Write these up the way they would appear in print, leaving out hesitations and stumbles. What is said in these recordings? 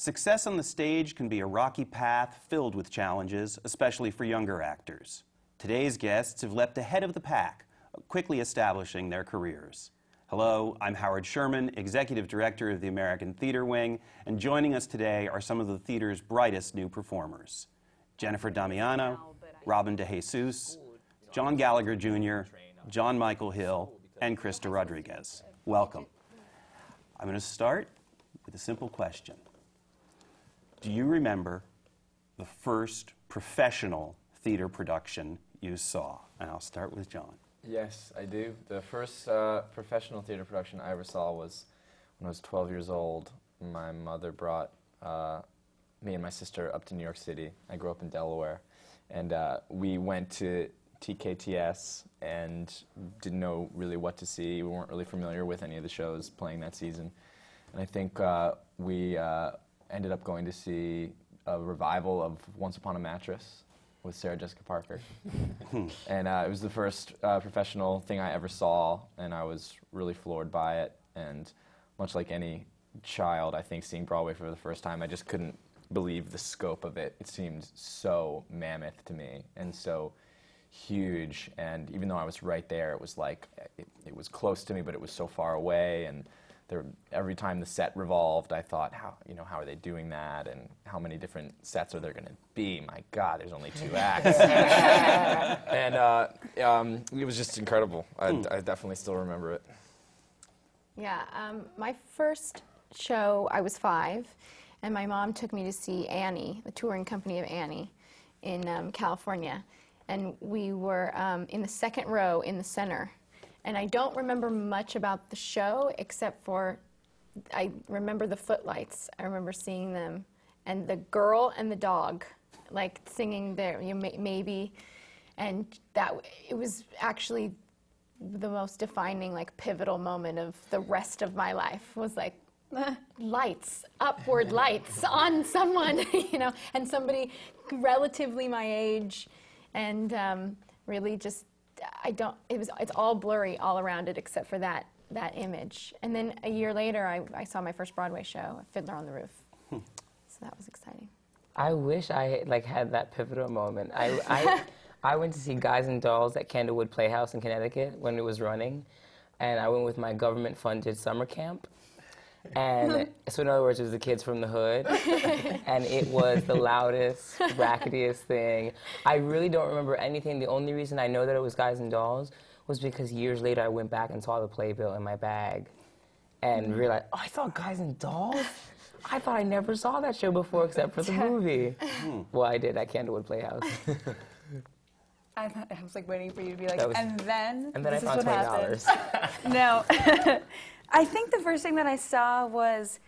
Success on the stage can be a rocky path filled with challenges, especially for younger actors. Today's guests have leapt ahead of the pack, quickly establishing their careers. Hello, I'm Howard Sherman, Executive Director of the American Theater Wing, and joining us today are some of the theater's brightest new performers. Jennifer Damiano, Robin DeJesus, John Gallagher Jr., John Michael Hill, and Chris DeRodriguez. Welcome. I'm going to start with a simple question. Do you remember the first professional theater production you saw? And I'll start with John. Yes, I do. The first professional theater production I ever saw was when I was 12 years old. My mother brought me and my sister up to New York City. I grew up in Delaware. And we went to TKTS and didn't know really what to see. We weren't really familiar with any of the shows playing that season. And I think we ended up going to see a revival of Once Upon a Mattress with Sarah Jessica Parker. And it was the first professional thing I ever saw, and I was really floored by it. And much like any child, I think, seeing Broadway for the first time, I just couldn't believe the scope of it. It seemed so mammoth to me and so huge. And even though I was right there, it was like, it was close to me, but it was so far away. And every time the set revolved, I thought, how are they doing that, and how many different sets are there going to be? My God, there's only 2 acts. And it was just incredible. I definitely still remember it. Yeah, my first show, I was 5, and my mom took me to see Annie, the touring company of Annie, in California. And we were in the second row in the center. And I don't remember much about the show, except for I remember the footlights. I remember seeing them, and the girl and the dog, like singing their maybe, and that it was actually the most defining, like pivotal moment of the rest of my life. Was like lights, upward lights on someone, and somebody relatively my age, and really just. It's all blurry all around it except for that image. And then a year later, I saw my first Broadway show, Fiddler on the Roof. So that was exciting. I wish I had that pivotal moment. I went to see Guys and Dolls at Candlewood Playhouse in Connecticut when it was running, and I went with my government-funded summer camp. And so in other words, it was the kids from the hood, and it was the loudest, racketiest thing. I really don't remember anything. The only reason I know that it was Guys and Dolls was because years later I went back and saw the playbill in my bag and realized, oh, I saw Guys and Dolls? I thought I never saw that show before except for the movie. Well, I did at Candlewood Playhouse. I was like waiting for you to be like, and then I found $20. No. I think the first thing that I saw was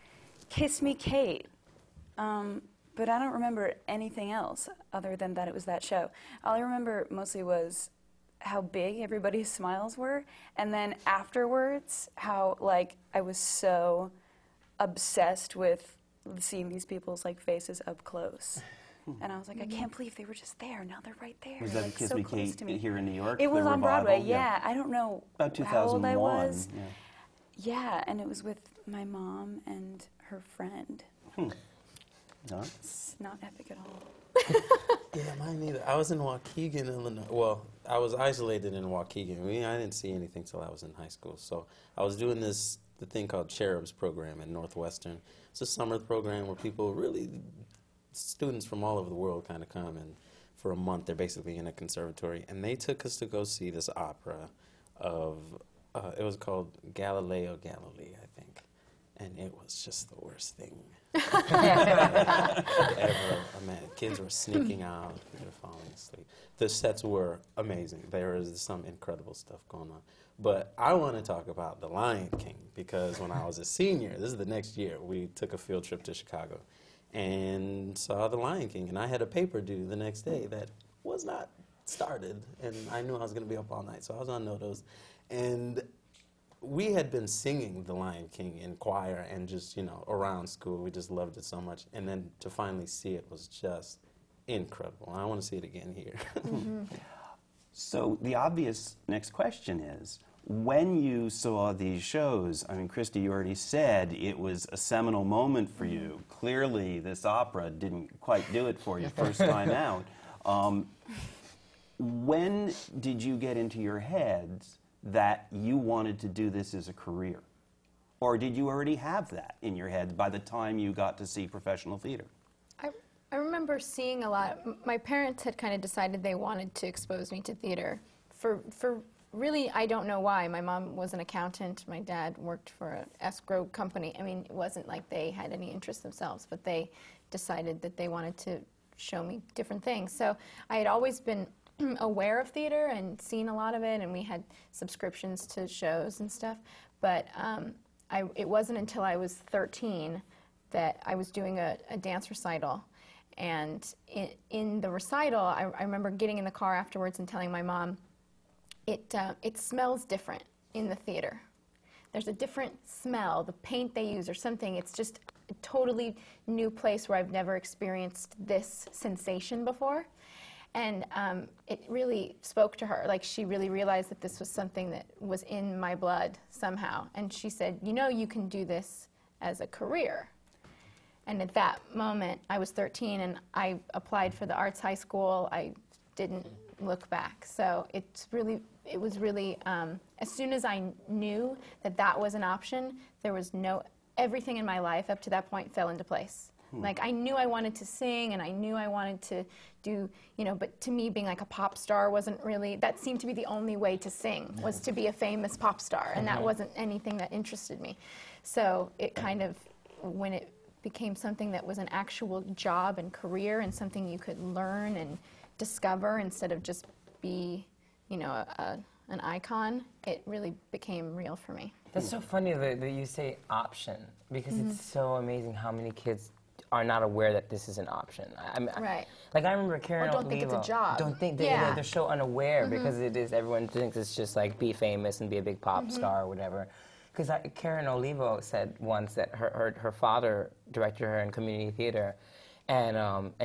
Kiss Me, Kate. But I don't remember anything else other than that it was that show. All I remember mostly was how big everybody's smiles were. And then afterwards, how I was so obsessed with seeing these people's faces up close. And I was like, I can't believe they were just there. Now they're right there. Was that Kiss Me, Kate here in New York? It was on Broadway, yeah. I don't know how old I was. Yeah. Yeah, and it was with my mom and her friend. No. It's not epic at all. Yeah, mine neither. I was in Waukegan, Illinois. Well, I was isolated in Waukegan. I didn't see anything till I was in high school. So I was doing the thing called Cherub's Program at Northwestern. It's a summer program where people students from all over the world kind of come, and for a month they're basically in a conservatory. And they took us to go see this opera of... it was called Galileo Galilei, I think, and it was just the worst thing ever. Kids were sneaking out, they were falling asleep. The sets were amazing. There was some incredible stuff going on. But I want to talk about The Lion King, because when I was a senior, this is the next year, we took a field trip to Chicago and saw The Lion King, and I had a paper due the next day that was not started, and I knew I was going to be up all night, so I was on no-dos. And we had been singing The Lion King in choir and just, around school. We just loved it so much. And then to finally see it was just incredible. I want to see it again here. So the obvious next question is, When you saw these shows, I mean, Christy, you already said it was a seminal moment for you. Clearly, this opera didn't quite do it for you first time out. When did you get into your heads that you wanted to do this as a career? Or did you already have that in your head by the time you got to see professional theater? I remember seeing a lot. My parents had kind of decided they wanted to expose me to theater for really, I don't know why. My mom was an accountant. My dad worked for an escrow company. I mean, it wasn't like they had any interest themselves, but they decided that they wanted to show me different things. So I had always been aware of theater and seen a lot of it, and we had subscriptions to shows and stuff. But it wasn't until I was 13 that I was doing a dance recital. And in the recital, I remember getting in the car afterwards and telling my mom, it smells different in the theater. There's a different smell, the paint they use or something. It's just a totally new place where I've never experienced this sensation before. And it really spoke to her. Like, she really realized that this was something that was in my blood somehow. And she said, you know, you can do this as a career. And at that moment, I was 13, and I applied for the arts high school. I didn't look back. So it's really, it was really, as soon as I knew that that was an option, there was no, everything in my life up to that point fell into place. Like, I knew I wanted to sing, and I knew I wanted to do, you know, but to me, being like a pop star wasn't really, that seemed to be the only way to sing, was to be a famous pop star, and that wasn't anything that interested me. So it kind of, when it became something that was an actual job and career and something you could learn and discover instead of just be, you know, an icon, it really became real for me. That's so funny that you say option, because it's so amazing how many kids are not aware that this is an option. Right. Like, I remember Karen Olivo. Or don't think it's a job. Don't think they're so unaware because it is, everyone thinks it's just like be famous and be a big pop star or whatever. Because Karen Olivo said once that her father directed her in community theater, and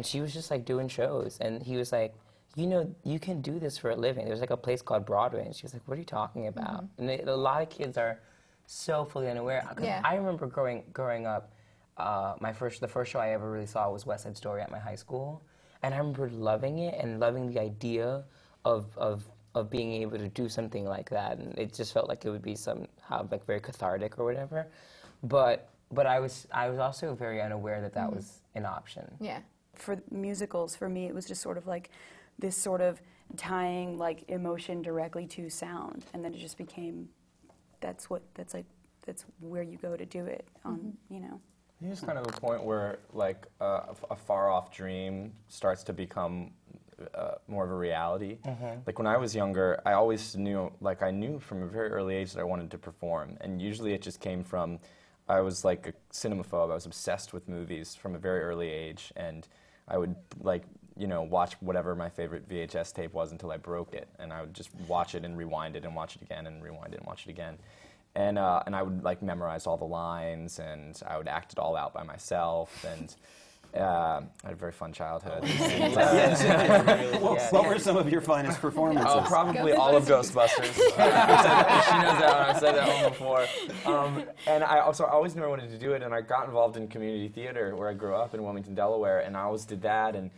she was just like doing shows, and he was like, you know, you can do this for a living. There's like a place called Broadway, and she was like, what are you talking about? And a lot of kids are so fully unaware. I remember growing up, the first show I ever really saw was West Side Story at my high school, and I remember loving it and loving the idea of being able to do something like that, and it just felt like it would be somehow like very cathartic or whatever, but I was also very unaware that that was an option. Yeah, for musicals, for me, it was just sort of like this sort of tying like emotion directly to sound, and then it just became that's where you go to do it. You know. You're just kind of a point where like a far off dream starts to become more of a reality. Like when I was younger, I always knew, like I knew from a very early age that I wanted to perform, and usually it just came from, I was like a cinemaphobe. I was obsessed with movies from a very early age, and I would like, you know, watch whatever my favorite VHS tape was until I broke it, and I would just watch it and rewind it and watch it again and rewind it and watch it again. And I would like memorize all the lines, and I would act it all out by myself, and I had a very fun childhood. What were some of your finest performances? Oh, probably all of Ghostbusters. She knows that one. I've said that one before. And I also always knew I wanted to do it, and I got involved in community theater where I grew up in Wilmington, Delaware, and I always did that, and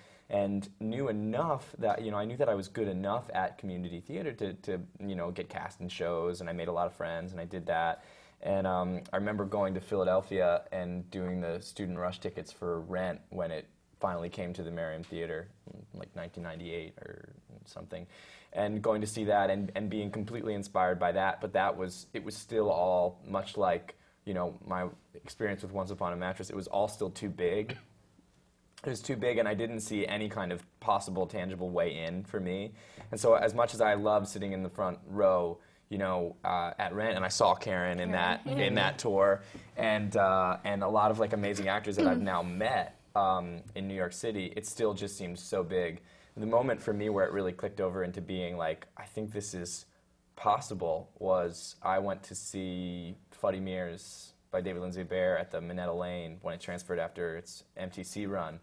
knew enough that, you know, I knew that I was good enough at community theater to you know, get cast in shows, and I made a lot of friends, and I did that. And I remember going to Philadelphia and doing the student rush tickets for Rent when it finally came to the Merriam Theater, in like 1998 or something, and going to see that and being completely inspired by that. But that was, it was still all much like, you know, my experience with Once Upon a Mattress. It was all still too big. It was too big, and I didn't see any kind of possible tangible way in for me. And so as much as I loved sitting in the front row, you know, at Rent, and I saw Karen in that tour, and a lot of like amazing actors that I've now met in New York City. It still just seems so big. The moment for me where it really clicked over into being like, I think this is possible, was I went to see Fuddy Mears by David Lindsay-Abaire at the Minetta Lane when it transferred after its MTC run.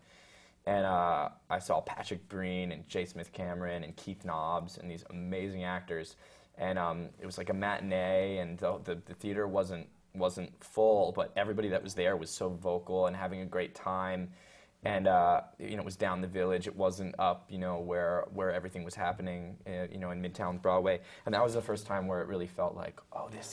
And I saw Patrick Breen and J. Smith Cameron and Keith Nobbs and these amazing actors. and it was like a matinee, and the theater wasn't full, but everybody that was there was so vocal and having a great time. And you know, it was down the Village. It wasn't up, you know, where everything was happening, you know, in Midtown Broadway. And that was the first time where it really felt like, oh, this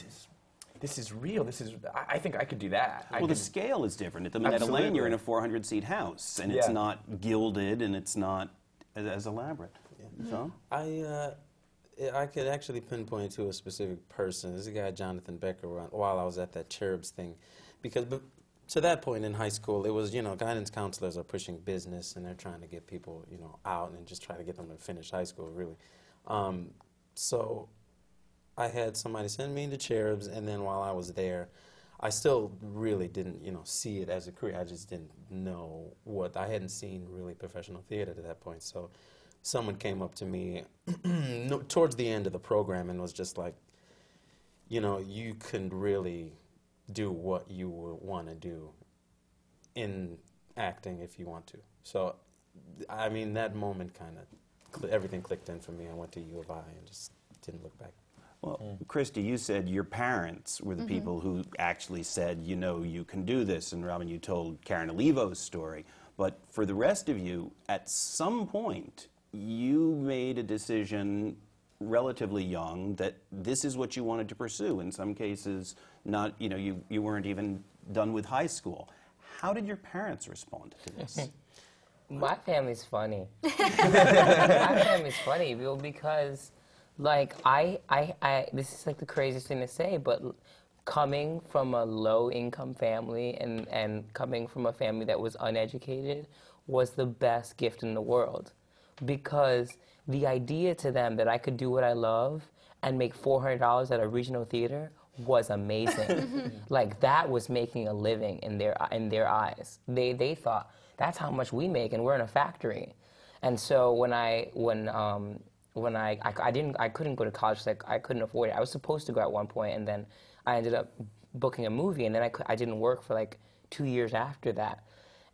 is real. This is. I think I could do that. Well, the scale is different. I mean, at Elaine, you're in a 400-seat house, and it's not gilded, and it's not as elaborate. Yeah. So I could actually pinpoint to a specific person. There's a guy, Jonathan Becker, while I was at that Cherubs thing, because. To that point in high school, it was, you know, guidance counselors are pushing business and they're trying to get people, you know, out and just try to get them to finish high school, really. So I had somebody send me into Cherubs, and then while I was there, I still really didn't, you know, see it as a career. I just didn't know what, I hadn't seen really professional theater to that point. So someone came up to me towards the end of the program and was just like, you know, you couldn't really do what you would want to do in acting if you want to. So, I mean, that moment kind of, everything clicked in for me. I went to U of I and just didn't look back. Well, Christy, you said your parents were the people who actually said, you know, you can do this. And Robin, you told Karen Olivo's story. But for the rest of you, at some point, you made a decision relatively young that this is what you wanted to pursue. In some cases, not, you know, you weren't even done with high school. How did your parents respond to this? My family's funny. My family's funny, well, because, like, I this is like the craziest thing to say, but coming from a low-income family and coming from a family that was uneducated was the best gift in the world, because the idea to them that I could do what I love and make $400 at a regional theater was amazing. Like, that was making a living in their eyes. They thought, that's how much we make, and we're in a factory. And so when I couldn't go to college, so I couldn't afford it. I was supposed to go at one point, and then I ended up booking a movie, and then I didn't work for like 2 years after that.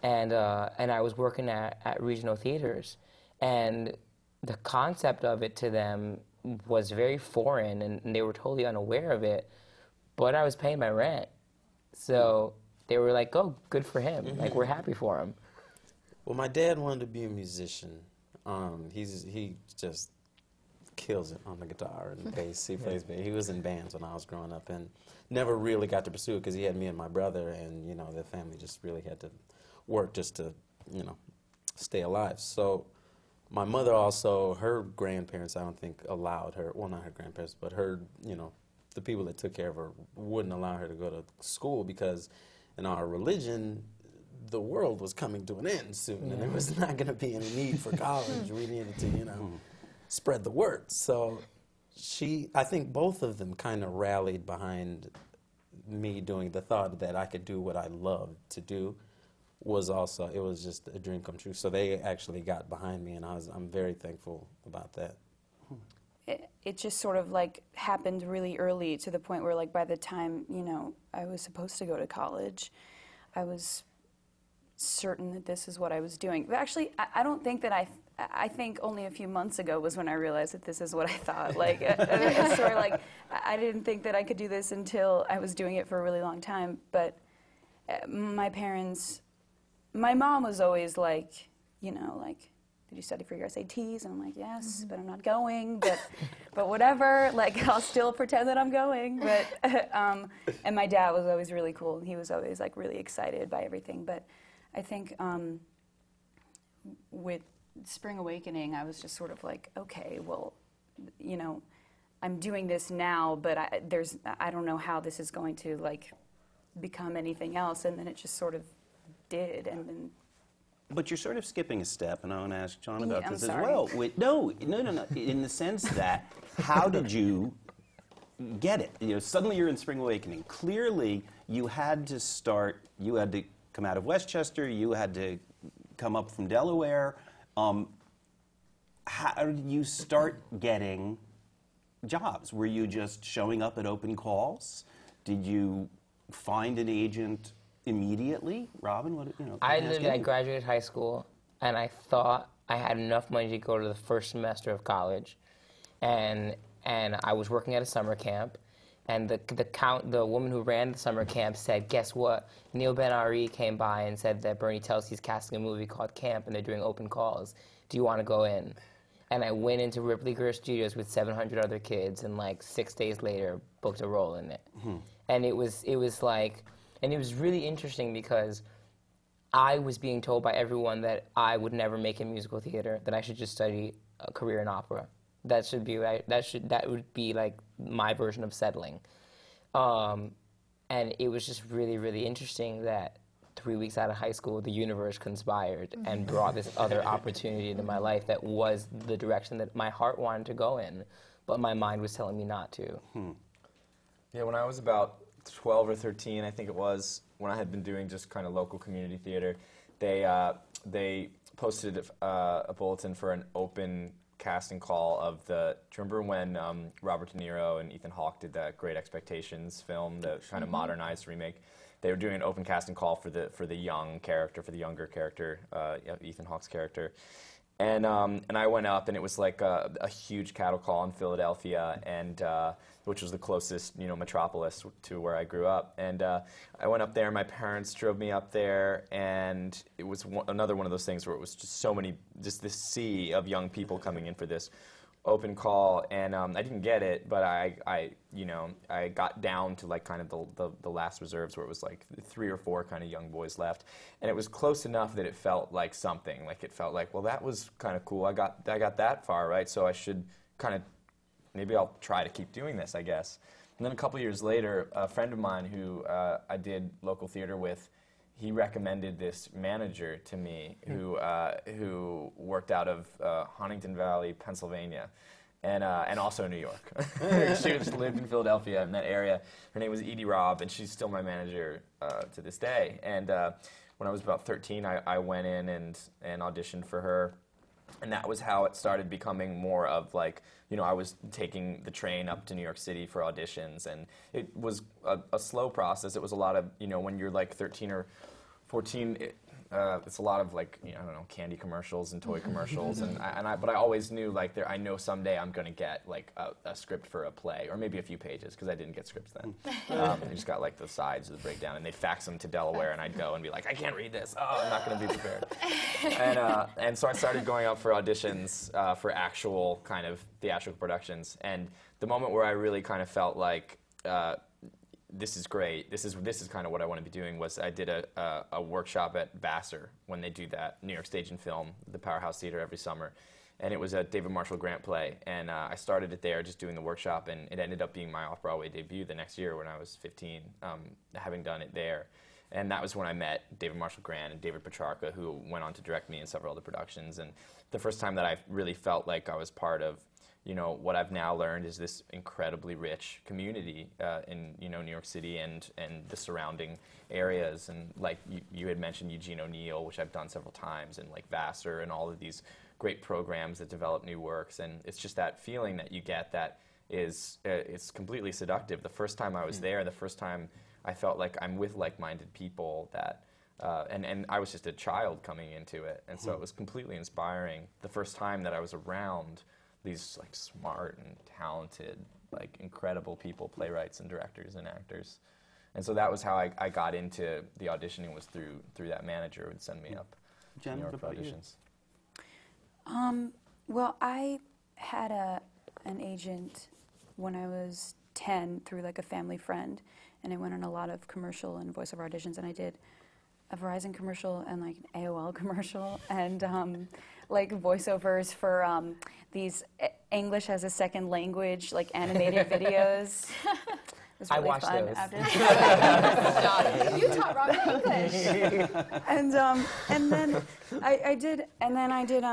And I was working at regional theaters, and the concept of it to them was very foreign, and they were totally unaware of it. But I was paying my rent, so they were like, "Oh, good for him! Like, we're happy for him." Well, my dad wanted to be a musician. He just kills it on the guitar and the bass. He plays. He was in bands when I was growing up, and never really got to pursue it because he had me and my brother, and you know, the family just really had to work just to, you know, stay alive. So. My mother also, her grandparents, I don't think allowed her, well, not her grandparents, but her, you know, the people that took care of her wouldn't allow her to go to school because in our religion, the world was coming to an end soon, and there was not going to be any need for college. We needed to, you know, spread the word. So I think both of them kind of rallied behind me doing the thought that I could do what I loved to do. It was just a dream come true. So they actually got behind me, and I'm very thankful about that. It just sort of like happened really early, to the point where, like, by the time, you know, I was supposed to go to college, I was certain that this is what I was doing. But actually, I don't think that I think only a few months ago was when I realized that this is what I thought. Like, sort of like, I didn't think that I could do this until I was doing it for a really long time. But my mom was always like, you know, like, did you study for your SATs? And I'm like, yes, but I'm not going, but whatever. Like, I'll still pretend that I'm going. But and my dad was always really cool. He was always, like, really excited by everything. But I think with Spring Awakening, I was just sort of like, okay, well, you know, I'm doing this now, but I don't know how this is going to, like, become anything else. And then it just sort of did. And then, but you're sort of skipping a step, and I want to ask John about this as well. No. In the sense that, how did you get it? You know, suddenly you're in Spring Awakening. Clearly, you had to start. You had to come out of Westchester. You had to come up from Delaware. How did you start getting jobs? Were you just showing up at open calls? Did you find an agent immediately? Robin, what, you know? I graduated high school, and I thought I had enough money to go to the first semester of college, and and I was working at a summer camp, and the woman who ran the summer camp said, guess what? Neil Ben-Ari came by and said that Bernie Telsey's casting a movie called Camp, and they're doing open calls. Do you want to go in? And I went into Ripley Greer Studios with 700 other kids, and like 6 days later, booked a role in it. Mm-hmm. And it was really interesting because I was being told by everyone that I would never make it musical theater, that I should just study a career in opera. That should be that would be like my version of settling. And it was just really, really interesting that 3 weeks out of high school, the universe conspired and brought this other opportunity into my life that was the direction that my heart wanted to go in, but my mind was telling me not to. Hmm. Yeah, when I was about 12 or 13, I think it was, when I had been doing just kind of local community theater, they posted a bulletin for an open casting call of the, do you remember when Robert De Niro and Ethan Hawke did that Great Expectations film, the kind of modernized remake? They were doing an open casting call for the younger character, Ethan Hawke's character, and I went up, and it was like a huge cattle call in Philadelphia, and which was the closest metropolis to where I grew up, and I went up there. My parents drove me up there, and it was another one of those things where it was just so many, just this sea of young people coming in for this open call, and I didn't get it, but I got down to like kind of the last reserves, where it was like 3 or 4 kind of young boys left, and it was close enough that it felt like something. Like it felt like, well, that was kind of cool. I got that far, right? So I should kind of, maybe I'll try to keep doing this, I guess. And then a couple years later, a friend of mine who I did local theater with, he recommended this manager to me who worked out of Huntington Valley, Pennsylvania, and also New York. She just lived in Philadelphia in that area. Her name was Edie Robb, and she's still my manager to this day. And when I was about 13, I went in and auditioned for her. And that was how it started becoming more of like, I was taking the train up to New York City for auditions, and it was a slow process. It was a lot of, when you're like 13 or 14, it's a lot of like, I don't know, candy commercials and toy commercials, but I always knew like I know someday I'm going to get like a script for a play, or maybe a few pages, because I didn't get scripts then. I just got like the sides of the breakdown, and they'd fax them to Delaware, and I'd go and be like, I can't read this. Oh, I'm not going to be prepared. And so I started going out for auditions for actual kind of theatrical productions, and the moment where I really kind of felt like, this is great, this is kind of what I want to be doing, was I did a workshop at Vassar, when they do that New York Stage and Film, the Powerhouse Theater, every summer. And it was a David Marshall Grant play, and I started it there just doing the workshop, and it ended up being my off-Broadway debut the next year when I was 15, having done it there. And that was when I met David Marshall Grant and David Petrarca, who went on to direct me in several other productions. And the first time that I really felt like I was part of what I've now learned is this incredibly rich community in New York City and the surrounding areas, and like you had mentioned Eugene O'Neill, which I've done several times, and like Vassar, and all of these great programs that develop new works, and it's just that feeling that you get that is it's completely seductive. The first time I was there, the first time I felt like I'm with like-minded people that. And I was just a child coming into it, and so it was completely inspiring. The first time that I was around these like smart and talented, like incredible people, playwrights and directors and actors. And so that was how I got into the auditioning, was through that manager who would send me up to New York for auditions. Well, I had an agent when I was 10 through like a family friend, and I went on a lot of commercial and voiceover auditions, and I did a Verizon commercial and like an AOL commercial, and like voiceovers for these English as a second language, like animated videos. It was really fun. Those. You taught Robin English. And then I did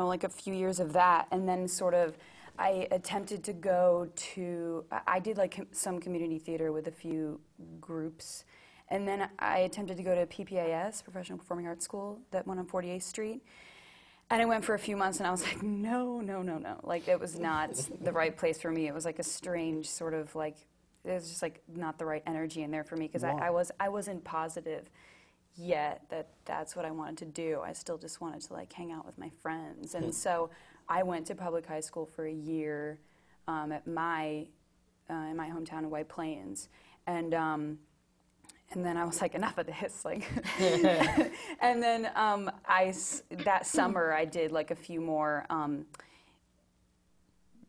like a few years of that, and then sort of I attempted to go to, I did like some community theater with a few groups, and then I attempted to go to PPAS, Professional Performing Arts School, that one on 48th Street, and I went for a few months, and I was like, no, like it was not the right place for me. It was like a strange sort of like, it was just like not the right energy in there for me, because I wasn't positive yet that's what I wanted to do. I still just wanted to like hang out with my friends, and so I went to public high school for a year at my in my hometown of White Plains, and then I was like, enough of this, like. And then that summer I did like a few more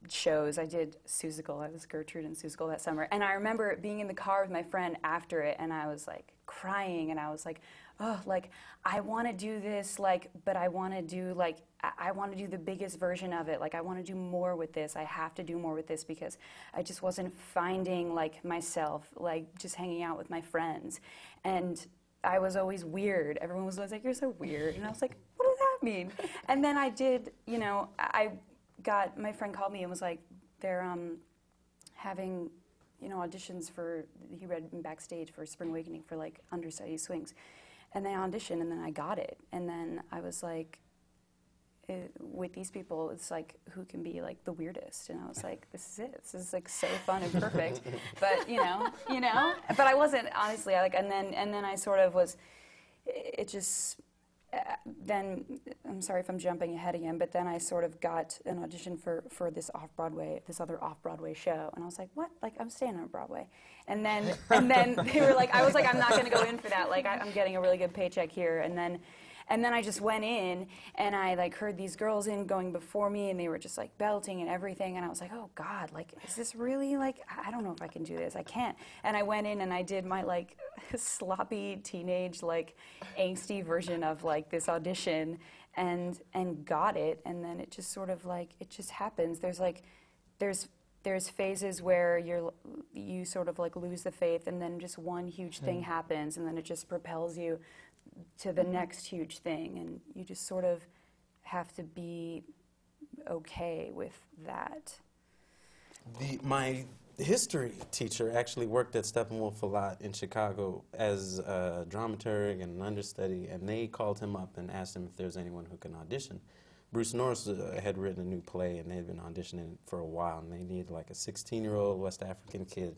shows. I did Seussical. I was Gertrude in Seussical that summer, and I remember being in the car with my friend after it, and I was like crying, and I was like, oh, like I want to do this, like, but I want to do like I want to do the biggest version of it. Like I want to do more with this. I have to do more with this because I just wasn't finding like myself, like just hanging out with my friends, and I was always weird. Everyone was always like, you're so weird, and I was like, what does that mean? And then I did, you know, I got, my friend called me and was like, they're having, you know, auditions for, he read backstage for Spring Awakening for like understudy swings, and they auditioned, and then I got it, and then I was like, with these people, it's like, who can be like the weirdest? And I was like, this is it. This is like so fun and perfect. But you know. But I wasn't, honestly. I like, and then I sort of was. It just. Then, I'm sorry if I'm jumping ahead again, but then I sort of got an audition for this other off-Broadway show, and I was like, what? Like, I'm staying on Broadway. And then they were like, I was like, I'm not going to go in for that. Like, I'm getting a really good paycheck here. And then I just went in, and I like heard these girls in going before me, and they were just like belting and everything, and I was like, oh God, like, is this really, like, I don't know if I can do this. I can't. And I went in and I did my like sloppy teenage, like angsty version of like this audition, and got it. And then it just sort of like, it just happens. There's phases where you sort of like lose the faith, and then just one huge thing happens, and then it just propels you to the next huge thing, and you just sort of have to be okay with that. My history teacher actually worked at Steppenwolf a lot in Chicago as a dramaturg and an understudy, and they called him up and asked him if there's anyone who can audition. Bruce Norris had written a new play, and they had been auditioning for a while, and they needed like a 16-year-old West African kid.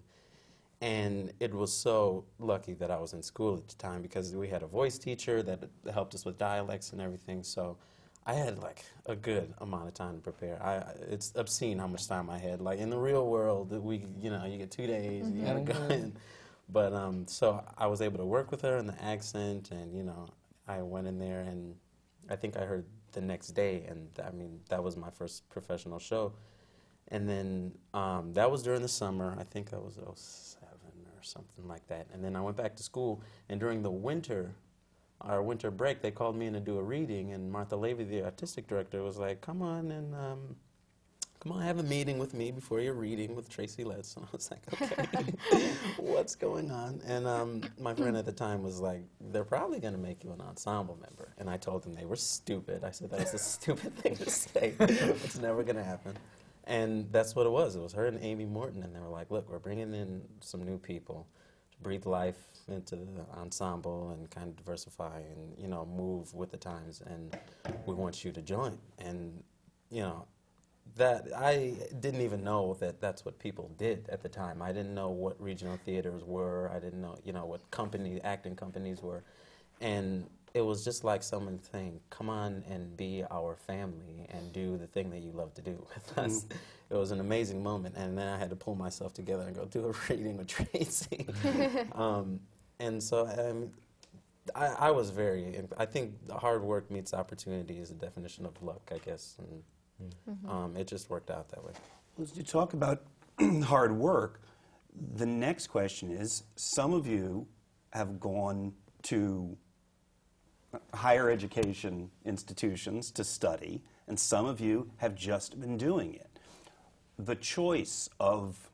And it was so lucky that I was in school at the time, because we had a voice teacher that helped us with dialects and everything. So I had like a good amount of time to prepare. It's obscene how much time I had. Like in the real world, you get 2 days, you gotta go in. But so I was able to work with her and the accent, and I went in there, and I think I heard the next day, and I mean that was my first professional show. And then that was during the summer. I think I was 07 or something like that. And then I went back to school, and during the winter, our winter break, they called me in to do a reading, and Martha Levy, the artistic director, was like, come on, have a meeting with me before your reading with Tracy Letts. And I was like, okay, what's going on? And my friend at the time was like, they're probably going to make you an ensemble member. And I told them they were stupid. I said, that was a stupid thing to say. It's never going to happen. And that's what it was. It was her and Amy Morton, and they were like, look, we're bringing in some new people to breathe life into the ensemble and kind of diversify and, move with the times, and we want you to join. And, that I didn't even know that that's what people did at the time. I didn't know what regional theaters were. I didn't know, what acting companies were. And it was just like someone saying, come on and be our family and do the thing that you love to do with us. It was an amazing moment. And then I had to pull myself together and go do a reading with Tracy. And so I was very, I think hard work meets opportunity is a definition of luck, I guess. And it just worked out that way. Well, as you talk about hard work, the next question is, some of you have gone to higher education institutions to study, and some of you have just been doing it. The choice of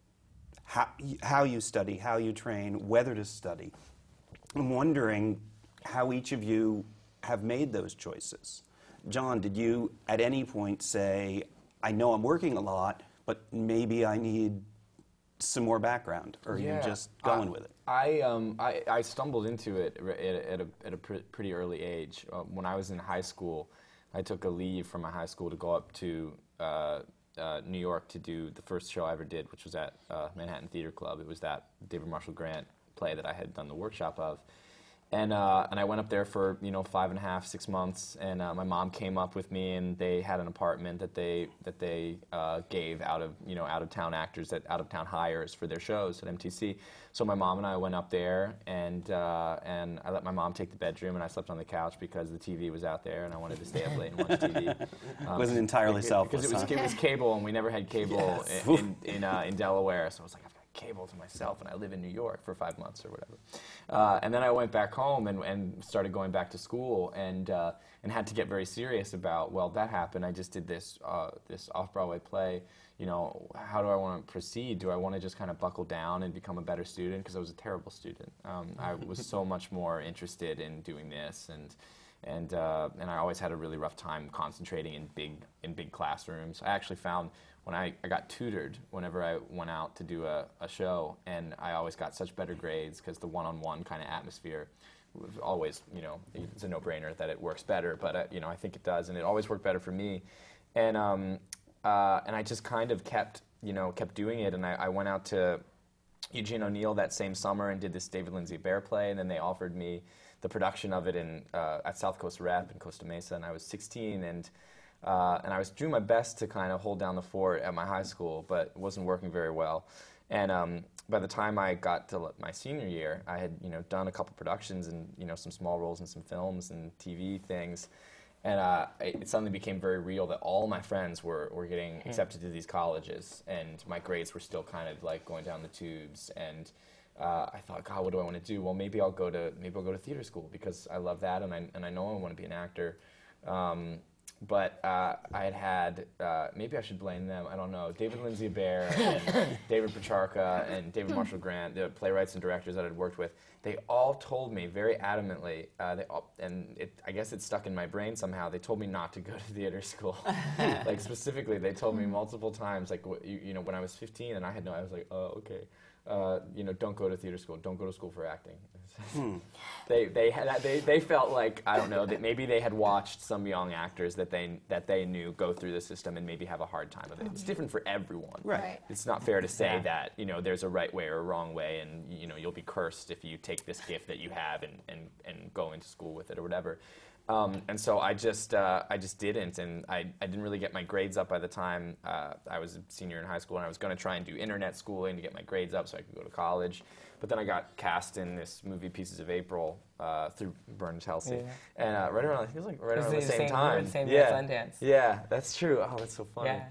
how you study, how you train, whether to study, I'm wondering how each of you have made those choices. John, did you at any point say, I know I'm working a lot, but maybe I need some more background, or are you just going with it? I stumbled into it at a pretty early age. When I was in high school, I took a leave from my high school to go up to New York to do the first show I ever did, which was at Manhattan Theater Club. It was that David Marshall Grant play that I had done the workshop of. And I went up there for 5.5, 6 months, and my mom came up with me, and they had an apartment that they gave out of town hires for their shows at MTC. So my mom and I went up there, and I let my mom take the bedroom, and I slept on the couch because the TV was out there, and I wanted to stay up late and watch TV. It wasn't entirely selfless. Because it was cable, and we never had cable in Delaware, so I was like, I've got cable to myself, and I live in New York for 5 months or whatever. And then I went back home and started going back to school and had to get very serious about, well, that happened. I just did this off-Broadway play. How do I want to proceed? Do I want to just kind of buckle down and become a better student? Because I was a terrible student. I was so much more interested in doing this, and I always had a really rough time concentrating in big classrooms. I actually found when I got tutored whenever I went out to do a show, and I always got such better grades because the one-on-one kind of atmosphere was always, it's a no-brainer that it works better, but I think it does, and it always worked better for me. And I just kind of kept doing it, and I went out to Eugene O'Neill that same summer and did this David Lindsay-Abaire play, and then they offered me the production of it at South Coast Rep in Costa Mesa, and I was 16, and I was doing my best to kind of hold down the fort at my high school, but it wasn't working very well. And by the time I got to my senior year, I had done a couple productions and some small roles in some films and TV things, and it suddenly became very real that all my friends were getting accepted to these colleges, and my grades were still kind of like going down the tubes. And I thought, God, what do I want to do? Well, maybe I'll go to theater school because I love that, and I know I want to be an actor. But I had maybe I should blame them. I don't know. David Lindsay-Abaire and David Petrarca and David Marshall Grant, the playwrights and directors that I'd worked with, they all told me very adamantly, I guess it stuck in my brain somehow. They told me not to go to theater school. Like specifically, they told me multiple times. Like when I was 15 and I had no, I was like, oh, okay. Don't go to theater school. Don't go to school for acting. They felt like, I don't know, that maybe they had watched some young actors that they knew go through the system and maybe have a hard time with it. It's different for everyone. Right. It's not fair to say that there's a right way or a wrong way, and you'll be cursed if you take this gift that you have and go into school with it or whatever. And so I just didn't, and I didn't really get my grades up by the time I was a senior in high school, and I was going to try and do internet schooling to get my grades up so I could go to college. But then I got cast in this movie Pieces of April through Burns Halsey, and right around the same time. Same year, Sundance. Yeah, that's true. Oh, that's so funny.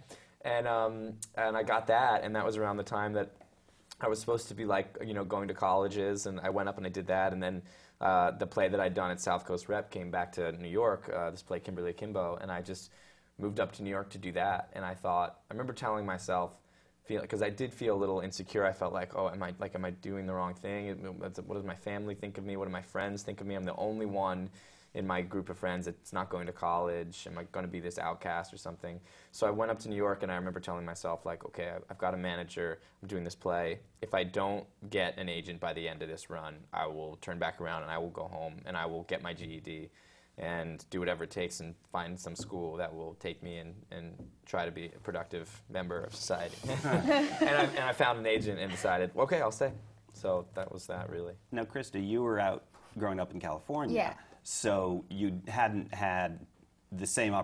Yeah. And I got that, and that was around the time that I was supposed to be going to colleges, and I went up and I did that, and then. The play that I'd done at South Coast Rep came back to New York, this play Kimberly Akimbo, and I just moved up to New York to do that. And I thought, I remember telling myself, because I did feel a little insecure, I felt like, oh, am I doing the wrong thing? What does my family think of me? What do my friends think of me? I'm the only one in my group of friends that's not going to college. Am I going to be this outcast or something? So I went up to New York, and I remember telling myself, like, okay, I've got a manager. I'm doing this play. If I don't get an agent by the end of this run, I will turn back around, and I will go home, and I will get my GED and do whatever it takes and find some school that will take me and try to be a productive member of society. And I found an agent and decided, okay, I'll stay. So that was that, really. Now, Krista, you were out growing up in California. Yeah. So you hadn't had the same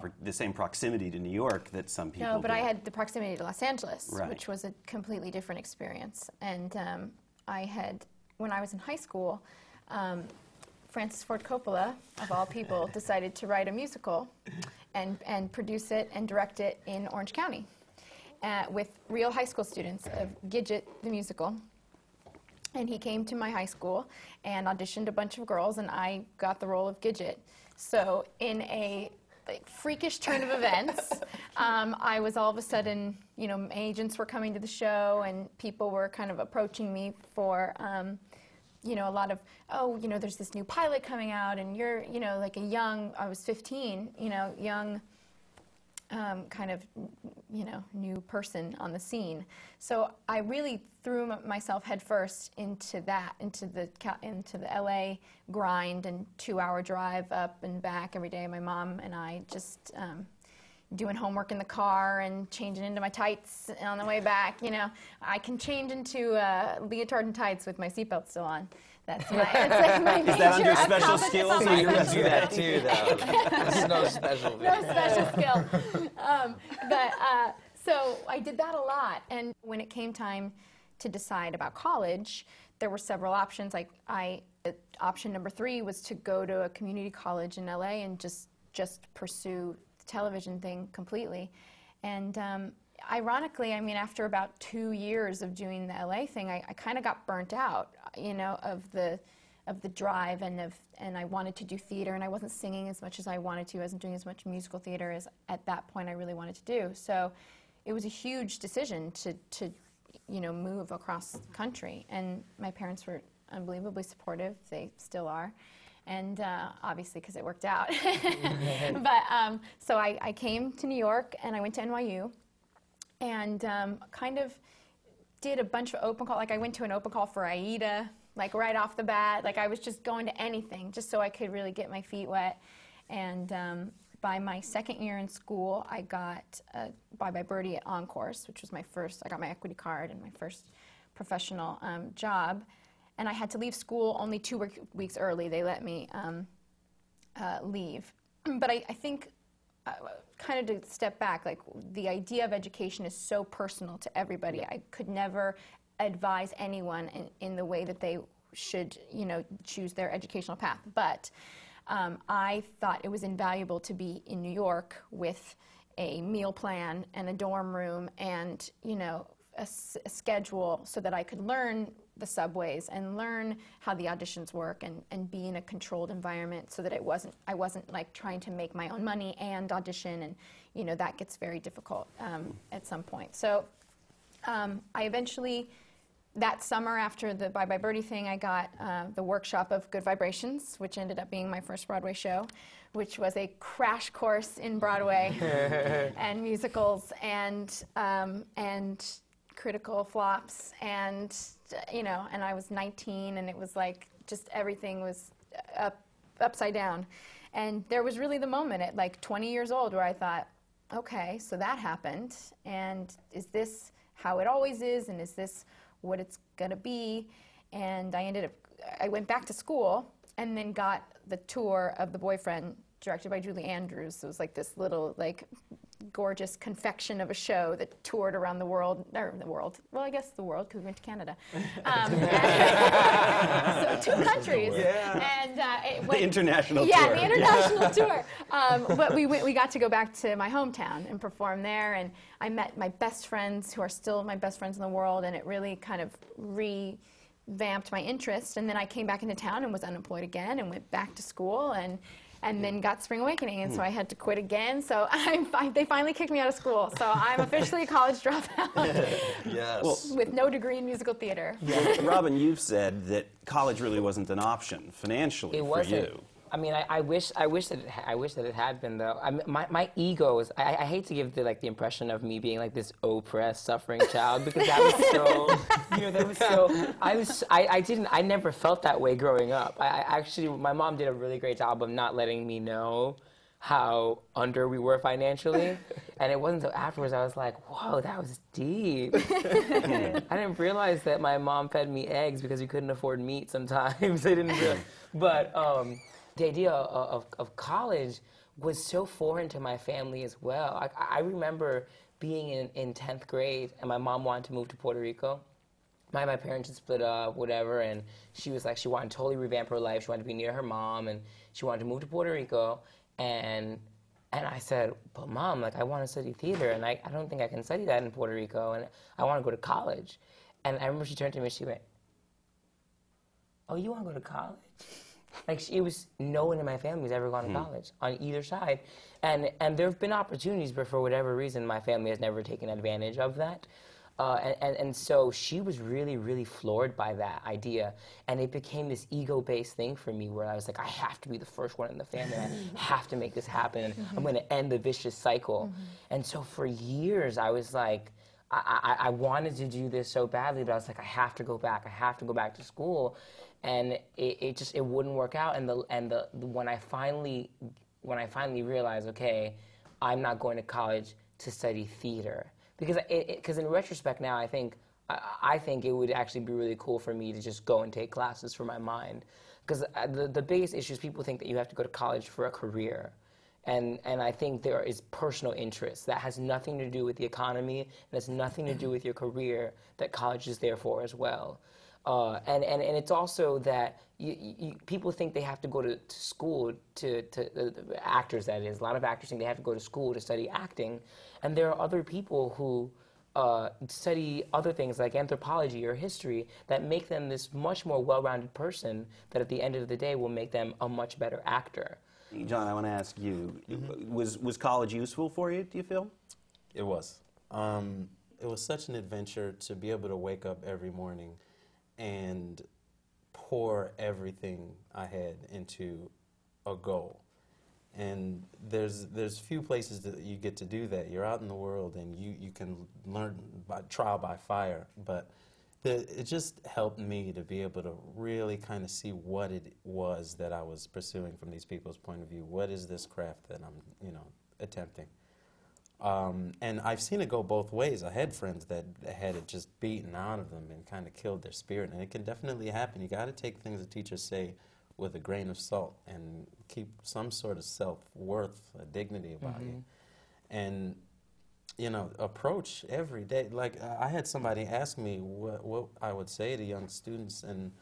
proximity to New York that some people No, but did. I had the proximity to Los Angeles, right. Which was a completely different experience. And when I was in high school, Francis Ford Coppola, of all people, decided to write a musical and produce it and direct it in Orange County with real high school students of Gidget, the musical. And he came to my high school and auditioned a bunch of girls, and I got the role of Gidget. So in a freakish turn of events, I was all of a sudden, agents were coming to the show, and people were kind of approaching me for, a lot of, there's this new pilot coming out, and you're, like I was 15, young, kind of, new person on the scene. So I really threw myself headfirst into the LA grind and 2-hour drive up and back every day. My mom and I just doing homework in the car and changing into my tights on the way back. I can change into a leotard and tights with my seatbelt still on. That's my, it's like my Is that under special skills? So you're going to do that too, though. There's no special. No special skill. So I did that a lot. And when it came time to decide about college, there were several options. Like option number 3 was to go to a community college in LA and just pursue the television thing completely. And ironically, I mean, after about 2 years of doing the LA thing, I kind of got burnt out, you know, of the drive, and I wanted to do theater, and I wasn't singing as much as I wanted to. I wasn't doing as much musical theater as at that point I really wanted to do. So it was a huge decision to you know, move across the country. And my parents were unbelievably supportive. They still are. And obviously, because it worked out. But so I came to New York, and I went to NYU, and kind of did a bunch of open call. Like, I went to an open call for AIDA, like, right off the bat. Like, I was just going to anything just so I could really get my feet wet. And by my second year in school, I got Bye Bye Birdie at Encores, which was my first. I got my equity card and my first professional job. And I had to leave school only 2 weeks early. They let me leave. But I think, kind of to step back, like, the idea of education is so personal to everybody. I could never advise anyone in the way that they should, you know, choose their educational path. But I thought it was invaluable to be in New York with a meal plan and a dorm room and, you know, a schedule so that I could learn the subways and learn how the auditions work and be in a controlled environment so that it wasn't, I wasn't like trying to make my own money and audition, and you know, that gets very difficult at some point. So I eventually, that summer after the Bye Bye Birdie thing, I got the workshop of Good Vibrations, which ended up being my first Broadway show, which was a crash course in Broadway and musicals and critical flops, and you know, and I was 19, and it was like just everything was upside down. And there was really the moment at like 20 years old where I thought, okay, so that happened, and is this how it always is, and is this what it's gonna be? And I ended up, I went back to school and then got the tour of The Boyfriend, directed by Julie Andrews. It was like this little, like, gorgeous confection of a show that toured around the world, or the world, well, I guess the world, because we went to Canada. So 2 countries. Yeah. And it went, the international tour. Yeah, the international tour. But we got to go back to my hometown and perform there, and I met my best friends, who are still my best friends in the world, and it really kind of revamped my interest. And then I came back into town and was unemployed again and went back to school, and then got Spring Awakening, and so I had to quit again. So they finally kicked me out of school. So I'm officially a college dropout. Yes. Well, with no degree in musical theater. Well, Robin, you've said that college really wasn't an option financially for you. I mean, I wish that it had been, though. I mean, my ego is. I hate to give the impression of me being like this oppressed, suffering child, because that was so. You know, that was so. I never felt that way growing up. I actually, my mom did a really great job of not letting me know how under we were financially, and it wasn't until afterwards I was like, whoa, that was deep. I didn't realize that my mom fed me eggs because we couldn't afford meat sometimes. They didn't do it. But. The idea of college was so foreign to my family as well. I remember being in 10th grade, and my mom wanted to move to Puerto Rico. My parents had split up, whatever, and she was like, she wanted to totally revamp her life. She wanted to be near her mom, and she wanted to move to Puerto Rico. And I said, but Mom, like, I want to study theater, and I don't think I can study that in Puerto Rico, and I want to go to college. And I remember she turned to me and she went, oh, you want to go to college? Like, it was, no one in my family has ever gone to college on either side. And there have been opportunities, but for whatever reason, my family has never taken advantage of that. And so she was really, really floored by that idea. And it became this ego-based thing for me where I was like, I have to be the first one in the family. I have to make this happen. I'm going to end the vicious cycle. And so for years, I was like, I wanted to do this so badly, but I was like, I have to go back. I have to go back to school. And it just wouldn't work out. And when I finally realized, okay, I'm not going to college to study theater, because in retrospect now I think I think it would actually be really cool for me to just go and take classes for my mind. Because the biggest issue is people think that you have to go to college for a career. And I think there is personal interest that has nothing to do with the economy, and has nothing to do with your career that college is there for as well. And it's also that people think they have to go to school to actors, that is. A lot of actors think they have to go to school to study acting. And there are other people who study other things like anthropology or history that make them this much more well-rounded person that at the end of the day will make them a much better actor. John, I want to ask you, was college useful for you, do you feel? It was. It was such an adventure to be able to wake up every morning and pour everything I had into a goal. And there's few places that you get to do that. You're out in the world and you can learn by trial by fire, but it just helped me to be able to really kind of see what it was that I was pursuing from these people's point of view. What is this craft that I'm, attempting? And I've seen it go both ways. I had friends that had it just beaten out of them and kind of killed their spirit, and it can definitely happen. You got to take things that teachers say with a grain of salt and keep some sort of self-worth, a dignity about you. And approach every day. Like, I had somebody ask me what I would say to young students, and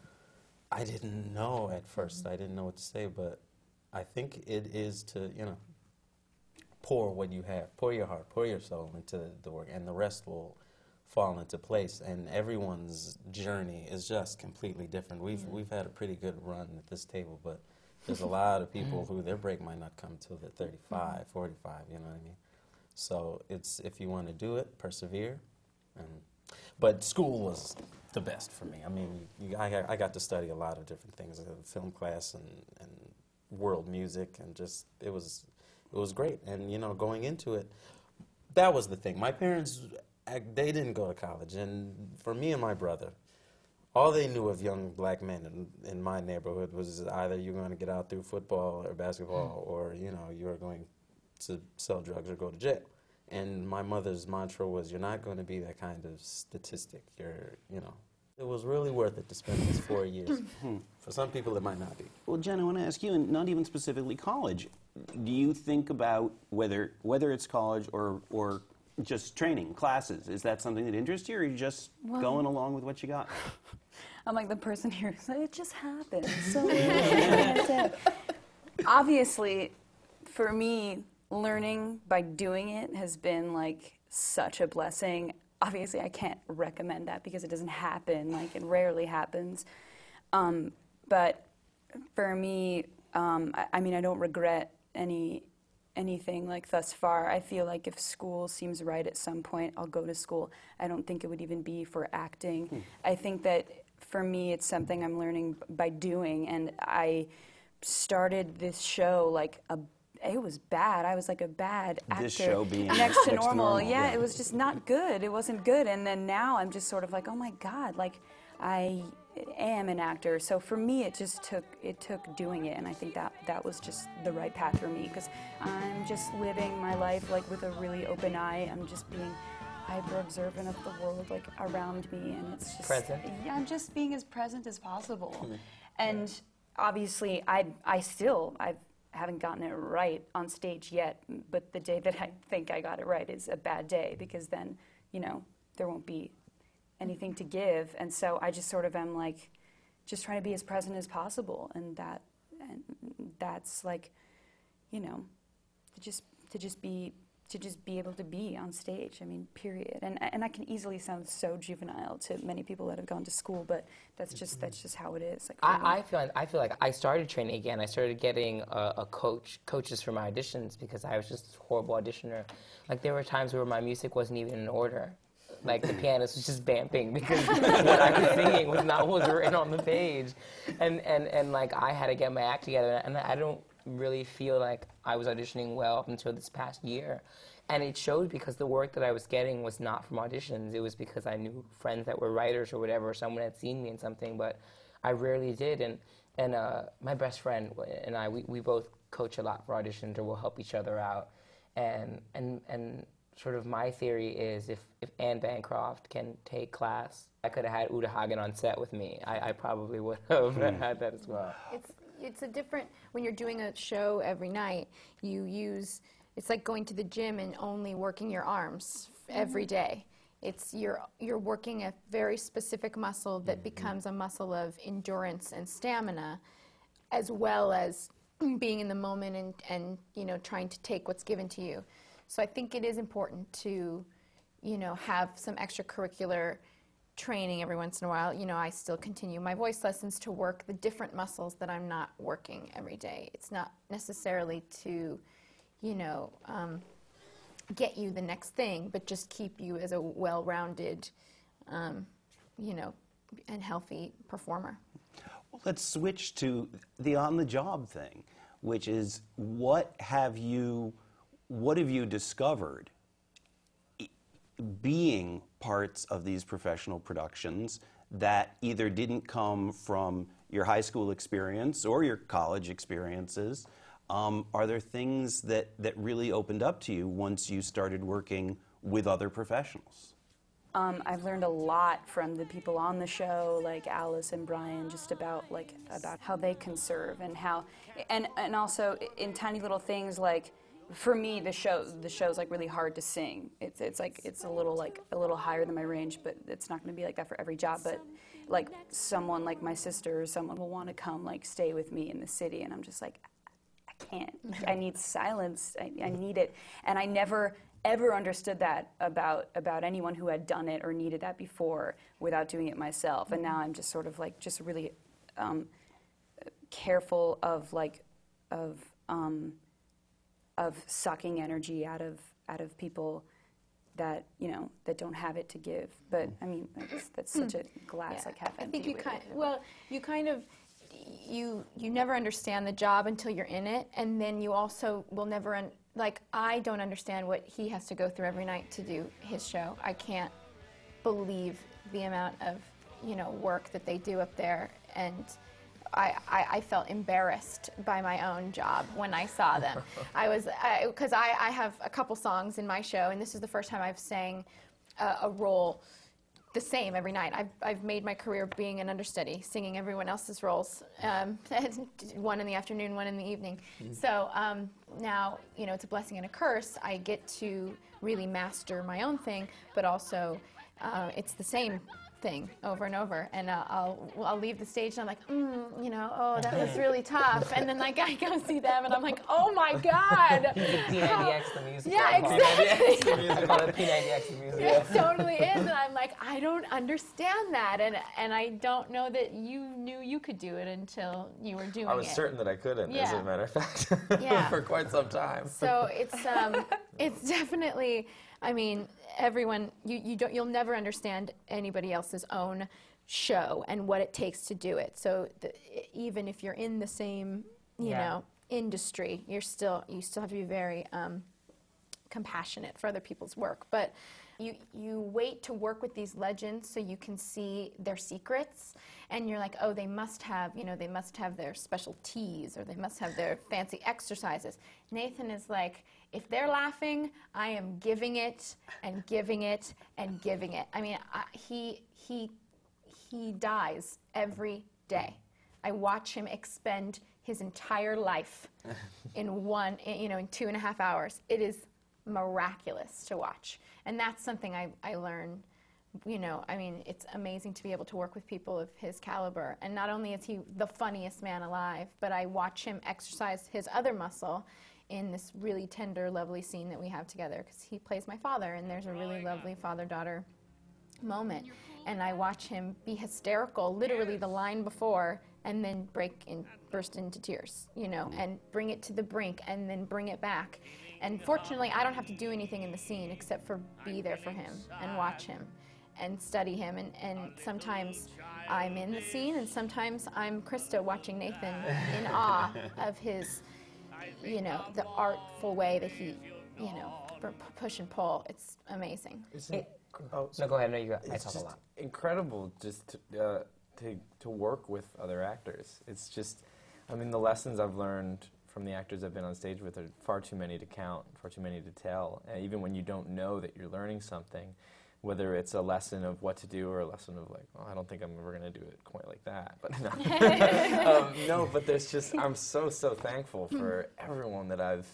I didn't know at first. I didn't know what to say, but I think it is to, pour what you have. Pour your heart, pour your soul into the work, and the rest will fall into place. And everyone's journey is just completely different. We've had a pretty good run at this table, but there's a lot of people who their break might not come till they're 35, 45, you know what I mean? So it's, if you want to do it, persevere. But school was the best for me. I mean, I got to study a lot of different things, film class and world music, and just it was great. And going into it, that was the thing. My parents, they didn't go to college, and for me and my brother, all they knew of young black men in my neighborhood was either you're going to get out through football or basketball, or you're going to sell drugs or go to jail. And my mother's mantra was, you're not going to be that kind of statistic. It was really worth it to spend these 4 years. For some people, it might not be. Well, Jen, I want to ask you, and not even specifically college, do you think about whether it's college or just training, classes? Is that something that interests you, or are you just going along with what you got? I'm like the person here who's like, it just happened. So that's it. Obviously, for me, learning by doing it has been like such a blessing. Obviously, I can't recommend that because it doesn't happen. Like, it rarely happens. But for me, I mean, I don't regret anything like thus far. I feel like if school seems right at some point, I'll go to school. I don't think it would even be for acting. I think that for me, it's something I'm learning by doing. And I started this show like it was bad. I was like a bad actor. This show being Next to Normal. Yeah, it was just not good. It wasn't good. And then now I'm just sort of like, oh my God, like I am an actor. So for me, it just took doing it. And I think that was just the right path for me, because I'm just living my life like with a really open eye. I'm just being hyper-observant of the world like around me. And it's just... Present? Yeah, I'm just being as present as possible. And obviously, I haven't gotten it right on stage yet, but the day that I think I got it right is a bad day, because then, there won't be anything to give. And so I just sort of am like, just trying to be as present as possible. And that's like, to just be able to be on stage, I mean, period. And I can easily sound so juvenile to many people that have gone to school, but that's just how it is. Like, I feel like I started training again. I started getting a coaches for my auditions, because I was just a horrible auditioner. Like, there were times where my music wasn't even in order. Like, the pianist was just vamping because what I was singing was not what was written on the page. And like, I had to get my act together, and I don't really feel like I was auditioning well up until this past year. And it showed, because the work that I was getting was not from auditions. It was because I knew friends that were writers or whatever, someone had seen me in something, but I rarely did. And my best friend and I, we both coach a lot for auditions, or we'll help each other out. And sort of my theory is if Anne Bancroft can take class, I could have had Uta Hagen on set with me. I probably would have had that as well. It's a different, when you're doing a show every night, you use, it's like going to the gym and only working your arms every day. It's you're working a very specific muscle that becomes a muscle of endurance and stamina, as well as being in the moment and you know, trying to take what's given to you. So I think it is important to, you know, have some extracurricular training every once in a while. You know, I still continue my voice lessons to work the different muscles that I'm not working every day. It's not necessarily to, you know, get you the next thing, but just keep you as a well-rounded, you know, and healthy performer. Well, let's switch to the on-the-job thing, which is what have you discovered being parts of these professional productions that either didn't come from your high school experience or your college experiences? Are there things that really opened up to you once you started working with other professionals? I've learned a lot from the people on the show, like Alice and Brian, just about how they conserve and how, and also in tiny little things like, for me, the show's like really hard to sing. It's a little higher than my range, but it's not going to be like that for every job. But like someone like my sister or someone will want to come like stay with me in the city, and I'm just like, I can't. I need silence. I need it. And I never ever understood that about anyone who had done it or needed that before without doing it myself. And now I'm just sort of like just really careful of sucking energy out of people that, you know, that don't have it to give. But I mean, that's such a glass like half empty. I think you kind of, well, you kind of, you never understand the job until you're in it, and then you also will never like, I don't understand what he has to go through every night to do his show. I can't believe the amount of, you know, work that they do up there, and I felt embarrassed by my own job when I saw them. Because I have a couple songs in my show, and this is the first time I've sang a role the same every night. I've made my career being an understudy, singing everyone else's roles, one in the afternoon, one in the evening. So now, you know, it's a blessing and a curse. I get to really master my own thing, but also it's the same thing over and over, and I'll leave the stage and I'm like, you know, oh, that was really tough, and then like I go see them and I'm like, oh my God! P90X the music. Yeah, exactly. P90X the music. It totally is, and I'm like, I don't understand that, and I don't know that you knew you could do it until you were doing it. I was certain that I couldn't, as a matter of fact, for quite some time. So it's definitely, I mean, everyone, you'll never understand anybody else's own show and what it takes to do it. So even if you're in the same, you know, industry, you still have to be very compassionate for other people's work. But you wait to work with these legends so you can see their secrets, and you're like, oh, they must have their special teas, or they must have their fancy exercises. Nathan is like, if they're laughing, I am giving it and giving it and giving it. I mean, he dies every day. I watch him expend his entire life in 2.5 hours. It is miraculous to watch. And that's something I learn, you know, I mean, it's amazing to be able to work with people of his caliber. And not only is he the funniest man alive, but I watch him exercise his other muscle in this really tender, lovely scene that we have together, because he plays my father, and there's a really lovely father-daughter moment. And I watch him be hysterical, literally the line before, and then burst into tears, you know, and bring it to the brink, and then bring it back. And fortunately, I don't have to do anything in the scene except for be there for him and watch him and study him, and sometimes I'm in the scene, and sometimes I'm Krista watching Nathan in awe of his, you know, the artful way that he, you know, push and pull. It's amazing. No, go ahead. No, you got. I talk a lot. Incredible, just to work with other actors. It's just, I mean, the lessons I've learned from the actors I've been on stage with are far too many to count, far too many to tell. And even when you don't know that you're learning something, whether it's a lesson of what to do or a lesson of like, well, I don't think I'm ever going to do it quite like that. But no. No, but there's just, I'm so thankful for everyone that I've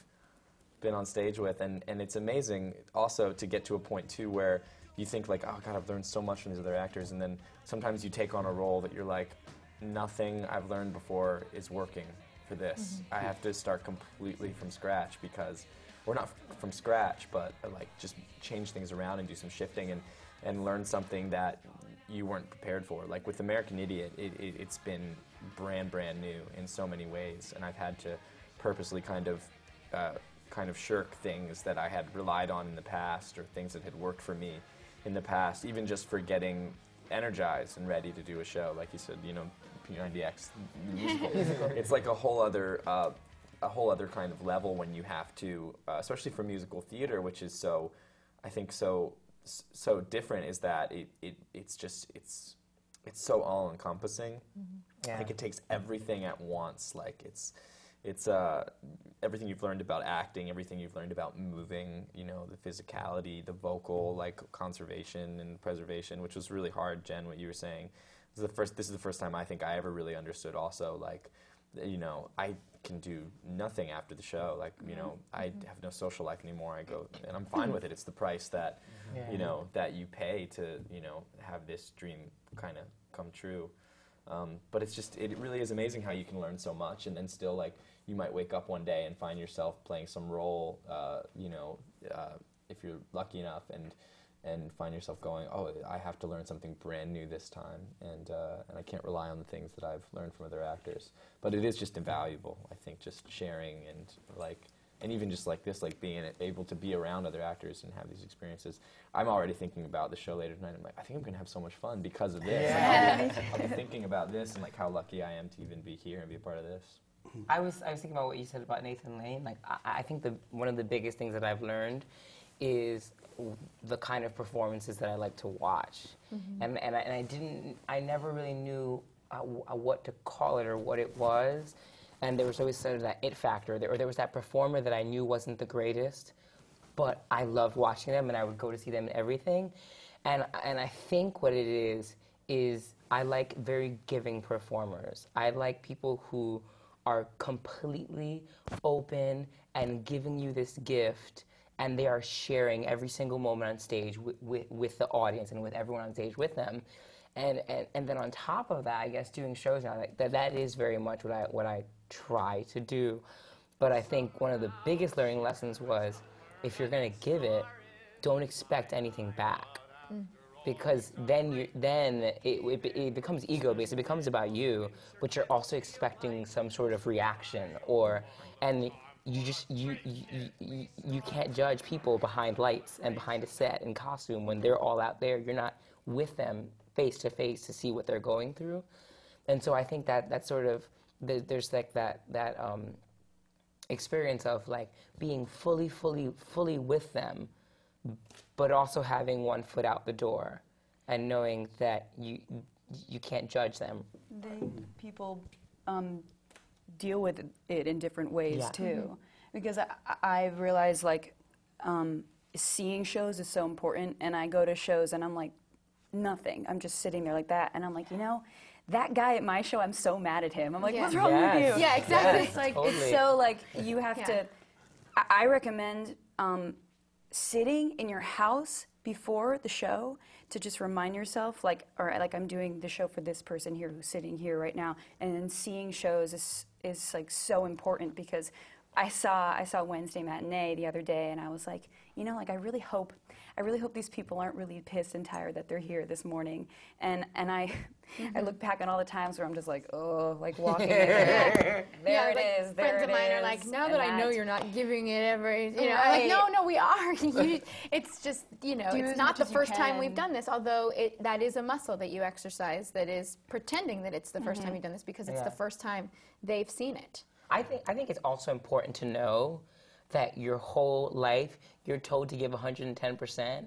been on stage with. And it's amazing also to get to a point, too, where you think like, oh, God, I've learned so much from these other actors. And then sometimes you take on a role that you're like, nothing I've learned before is working for this. Mm-hmm. I have to start completely from scratch because, or not from scratch, but like just change things around and do some shifting and learn something that you weren't prepared for. Like with American Idiot, it's been brand new in so many ways, and I've had to purposely kind of shirk things that I had relied on in the past or things that had worked for me in the past, even just for getting energized and ready to do a show. Like you said, you know, P90X, it's like a whole other kind of level when you have to, especially for musical theater, which is so, I think so different, is that it's so all encompassing. Mm-hmm. Yeah. I think it takes everything at once. Like it's everything you've learned about acting, everything you've learned about moving, you know, the physicality, the vocal, like conservation and preservation, which was really hard, Jen, what you were saying. This is the first time I think I ever really understood also, like, you know, I can do nothing after the show. Like, you know, I have no social life anymore. I go, and I'm fine with it. It's the price that, you know, that you pay to, you know, have this dream kind of come true. But it's just, it really is amazing how you can learn so much and then still, like, you might wake up one day and find yourself playing some role, you know, if you're lucky enough, and find yourself going, oh, I have to learn something brand new this time, and I can't rely on the things that I've learned from other actors. But it is just invaluable, I think, just sharing and, like, and even just like this, like being able to be around other actors and have these experiences. I'm already thinking about the show later tonight. I'm like, I think I'm going to have so much fun because of this. Yeah. Like, I'll be thinking about this and, like, how lucky I am to even be here and be a part of this. I was thinking about what you said about Nathan Lane. Like, I think one of the biggest things that I've learned is the kind of performances that I like to watch. Mm-hmm. And I never really knew what to call it or what it was. And there was always sort of that it factor, or there was that performer that I knew wasn't the greatest, but I loved watching them, and I would go to see them in everything. And I think what it is I like very giving performers. I like people who are completely open and giving you this gift, and they are sharing every single moment on stage with the audience and with everyone on stage with them. And then on top of that, I guess doing shows now, like, that is very much what I try to do. But I think one of the biggest learning lessons was, if you're going to give it, don't expect anything back, because then it becomes ego-based. It becomes about you, but you're also expecting some sort of reaction, and you can't judge people behind lights and behind a set and costume when they're all out there. You're not with them face to face to see what they're going through. And so I think that sort of, there's like that experience of like being fully with them, but also having one foot out the door and knowing that you can't judge them. People deal with it in different ways too. Mm-hmm. Because I've realized, like, seeing shows is so important, and I go to shows and I'm like, nothing. I'm just sitting there like that, and I'm like, you know, that guy at my show, I'm so mad at him. I'm like, what's wrong with you? Yeah, exactly. Yes, it's like, totally. It's so like, you have to, I recommend sitting in your house before the show to just remind yourself, like, all right, like, I'm doing the show for this person here who's sitting here right now. And seeing shows is like so important, because I saw Wednesday Matinee the other day, and I was like, you know, like, I really hope these people aren't really pissed and tired that they're here this morning. And I look back on all the times where I'm just like, oh, like, walking in there. There it is. Friends of mine are like, now that I know you're not giving it every, you know, I'm like, no, we are. It's just, you know, it's not the first time we've done this, although that is a muscle that you exercise, that is pretending that it's the first time you've done this, because it's the first time they've seen it. I think it's also important to know that your whole life you're told to give 110%,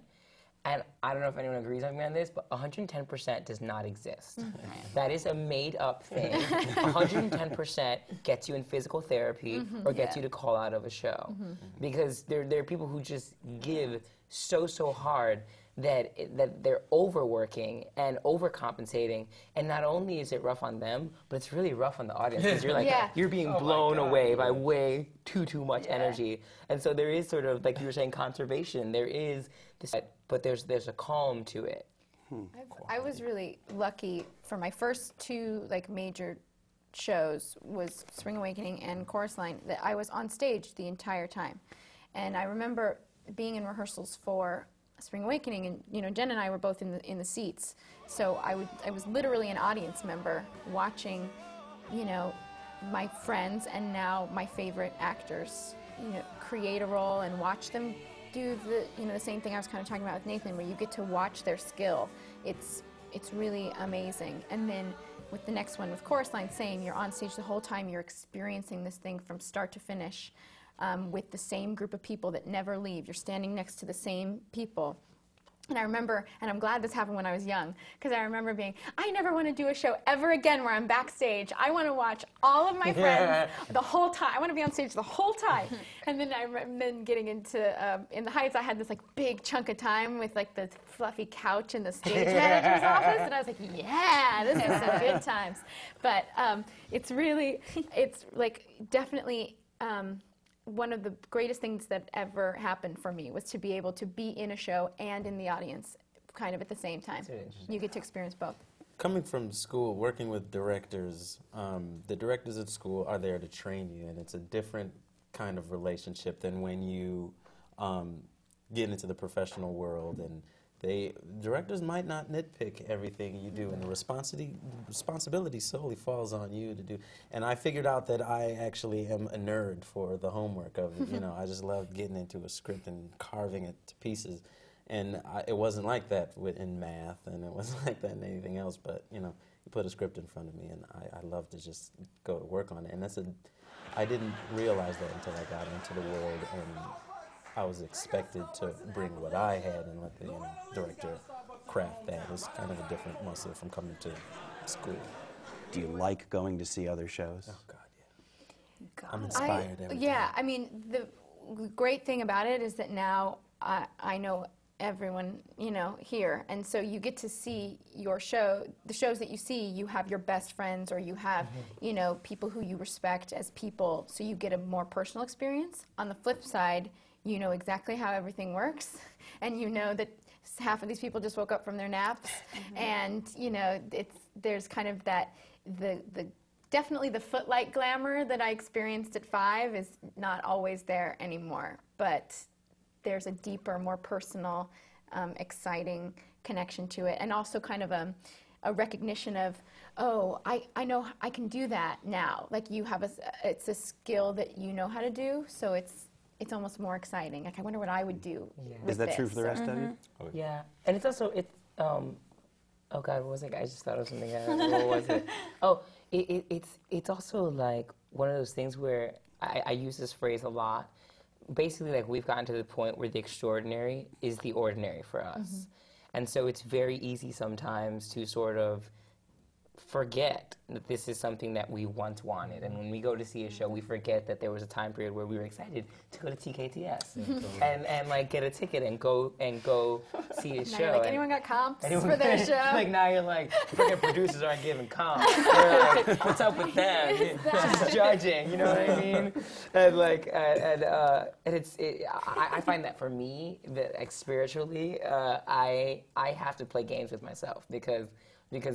and I don't know if anyone agrees with me on this, but 110% does not exist. Mm-hmm. That is a made-up thing. 110% gets you in physical therapy or gets you to call out of a show. Because there are people who just give so hard that they're overworking and overcompensating, and not only is it rough on them, but it's really rough on the audience, because you're like, you're being blown away by way too much energy. And so there is sort of, like you were saying, conservation. There is this, but there's a calm to it. I was really lucky for my first two major shows was Spring Awakening and Chorus Line, that I was on stage the entire time. And I remember being in rehearsals for Spring Awakening, and Jen and I were both in the seats, so I was literally an audience member watching, my friends and now my favorite actors, create a role and watch them do the the same thing I was kind of talking about with Nathan, where you get to watch their skill. It's really amazing. And then with the next one with Chorus Line, saying you're on stage the whole time, you're experiencing this thing from start to finish. With the same group of people that never leave. You're standing next to the same people. And I remember, and I'm glad this happened when I was young, because I remember being, I never want to do a show ever again where I'm backstage. I want to watch all of my friends the whole time. I want to be on stage the whole time. And then I remember getting into, in the Heights, I had this big chunk of time with the fluffy couch in the stage manager's office, and I was like, yeah, this is some good times. But it's really, definitely, one of the greatest things that ever happened for me was to be able to be in a show and in the audience kind of at the same time. You get to experience both. Coming from school, working with directors, the directors at school are there to train you, and it's a different kind of relationship than when you get into the professional world, and directors might not nitpick everything you do, and the responsibility solely falls on you to do. And I figured out that I actually am a nerd for the homework of it. I just loved getting into a script and carving it to pieces. And it wasn't like that in math, and it wasn't like that in anything else. But you put a script in front of me, and I love to just go to work on it. And I didn't realize that until I got into the world, and I was expected to bring what I had and let the director craft that. It was kind of a different muscle from coming to school. Do you like going to see other shows? Oh, God, yeah. God. I'm inspired every time. Yeah, I mean, the great thing about it is that now I know everyone, here. And so you get to see your show, the shows that you see, you have your best friends, or you have, people who you respect as people. So you get a more personal experience. On the flip side, you know exactly how everything works, and you know that half of these people just woke up from their naps, and there's kind of that definitely the footlight glamour that I experienced at 5 is not always there anymore, but there's a deeper, more personal, exciting connection to it, and also kind of a recognition of, oh, I know I can do that now. You have it's a skill that you know how to do, so it's almost more exciting. I wonder what I would do. Is that true for the rest of you? Yeah, and it's also, oh God, what was it? I just thought of something else. What was it? Oh, it's also one of those things where I use this phrase a lot. Basically, we've gotten to the point where the extraordinary is the ordinary for us. And so it's very easy sometimes to sort of forget that this is something that we once wanted, and when we go to see a show, we forget that there was a time period where we were excited to go to TKTS and get a ticket and go see a show. Anyone got comps for their show? Now you're freaking producers aren't giving comps. What's up with them? Just judging, you know what I mean? And I find that for me, that spiritually, I have to play games with myself, because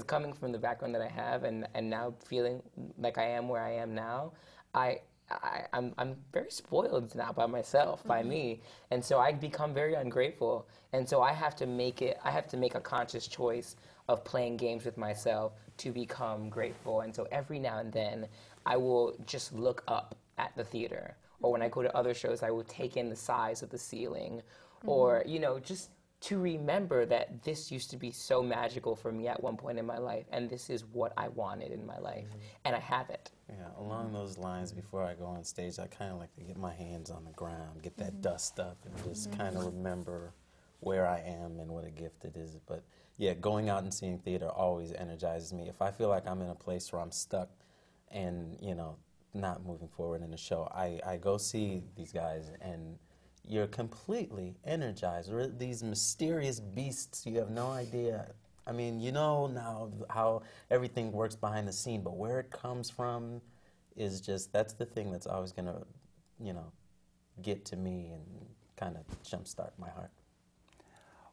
coming from the background that I have and now feeling like I am where I am now, I'm very spoiled now by myself, by me. And so I become very ungrateful. And so I have to make a conscious choice of playing games with myself to become grateful. And so every now and then I will just look up at the theater. Or when I go to other shows, I will take in the size of the ceiling, or, just to remember that this used to be so magical for me at one point in my life, and this is what I wanted in my life, and I have it. Yeah, along those lines, before I go on stage, I kind of like to get my hands on the ground, get that dust up, and just kind of remember where I am and what a gift it is. But yeah, going out and seeing theater always energizes me. If I feel like I'm in a place where I'm stuck and, you know, not moving forward in the show, I go see these guys and you're completely energized. We're these mysterious beasts, you have no idea. I mean, you know now how everything works behind the scene, but where it comes from is just, that's the thing that's always going to, you know, get to me and kind of jumpstart my heart.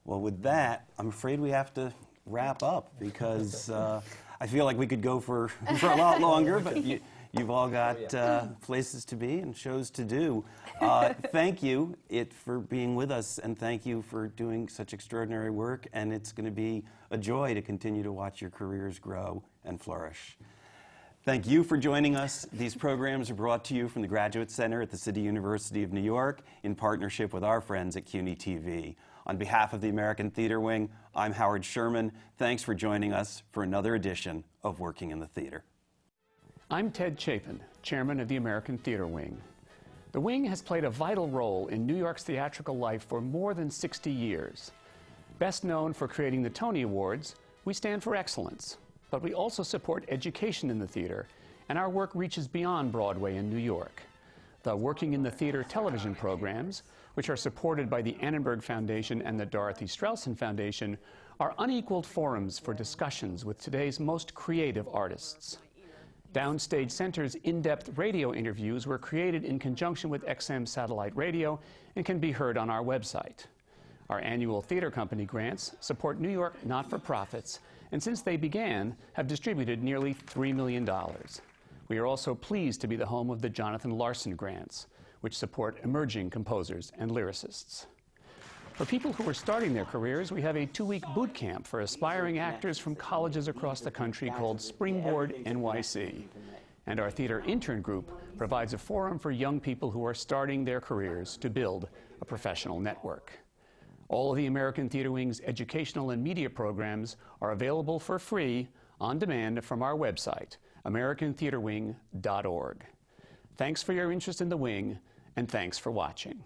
Well, with that, I'm afraid we have to wrap up because I feel like we could go for a lot longer, but you've all got places to be and shows to do. Thank you for being with us, and thank you for doing such extraordinary work, and it's going to be a joy to continue to watch your careers grow and flourish. Thank you for joining us. These programs are brought to you from the Graduate Center at the City University of New York in partnership with our friends at CUNY TV. On behalf of the American Theater Wing, I'm Howard Sherman. Thanks for joining us for another edition of Working in the Theater. I'm Ted Chapin, chairman of the American Theater Wing. The Wing has played a vital role in New York's theatrical life for more than 60 years. Best known for creating the Tony Awards, we stand for excellence, but we also support education in the theater, and our work reaches beyond Broadway and New York. The Working in the Theater television programs, which are supported by the Annenberg Foundation and the Dorothy Straussen Foundation, are unequaled forums for discussions with today's most creative artists. Downstage Center's in-depth radio interviews were created in conjunction with XM Satellite Radio and can be heard on our website. Our annual theater company grants support New York not-for-profits, and since they began, have distributed nearly $3 million. We are also pleased to be the home of the Jonathan Larson Grants, which support emerging composers and lyricists. For people who are starting their careers, we have a 2-week boot camp for aspiring actors from colleges across the country called Springboard NYC. And our theater intern group provides a forum for young people who are starting their careers to build a professional network. All of the American Theater Wing's educational and media programs are available for free on demand from our website, americantheaterwing.org. Thanks for your interest in the Wing, and thanks for watching.